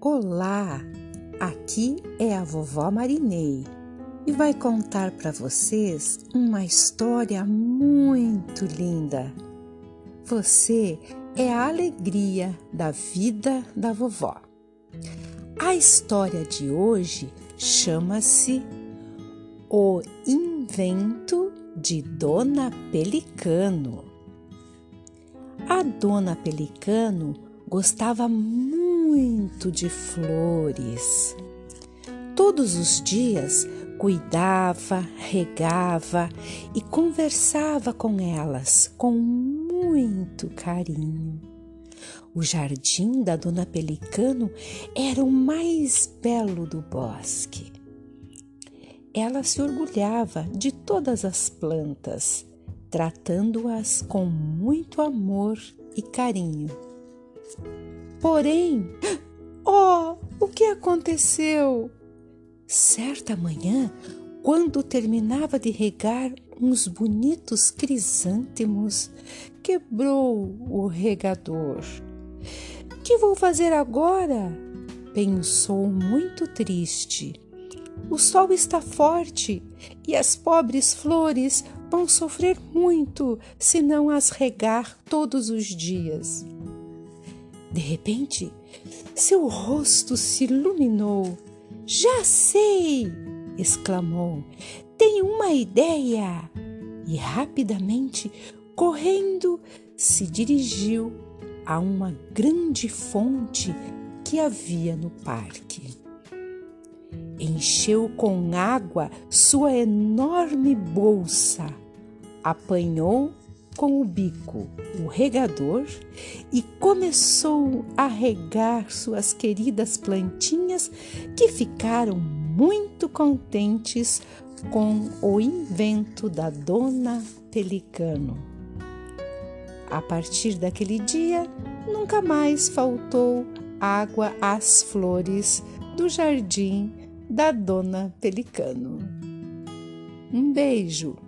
Olá, aqui é a vovó Marinei e vai contar para vocês uma história muito linda. Você é a alegria da vida da vovó. A história de hoje chama-se O Invento de Dona Pelicano. A Dona Pelicano gostava muito de flores. Todos os dias cuidava, regava e conversava com elas com muito carinho. O jardim da Dona Pelicano era o mais belo do bosque. Ela se orgulhava de todas as plantas, tratando-as com muito amor e carinho. Porém, o que aconteceu? Certa manhã, quando terminava de regar uns bonitos crisântemos, quebrou o regador. O que vou fazer agora? Pensou muito triste. O sol está forte e as pobres flores vão sofrer muito se não as regar todos os dias. De repente, seu rosto se iluminou. Já sei! Exclamou. Tenho uma ideia! E rapidamente, correndo, se dirigiu a uma grande fonte que havia no parque. Encheu com água sua enorme bolsa, apanhou com o bico o regador e começou a regar suas queridas plantinhas, que ficaram muito contentes com o invento da Dona Pelicano. A partir daquele dia, nunca mais faltou água às flores do jardim da Dona Pelicano. Um beijo!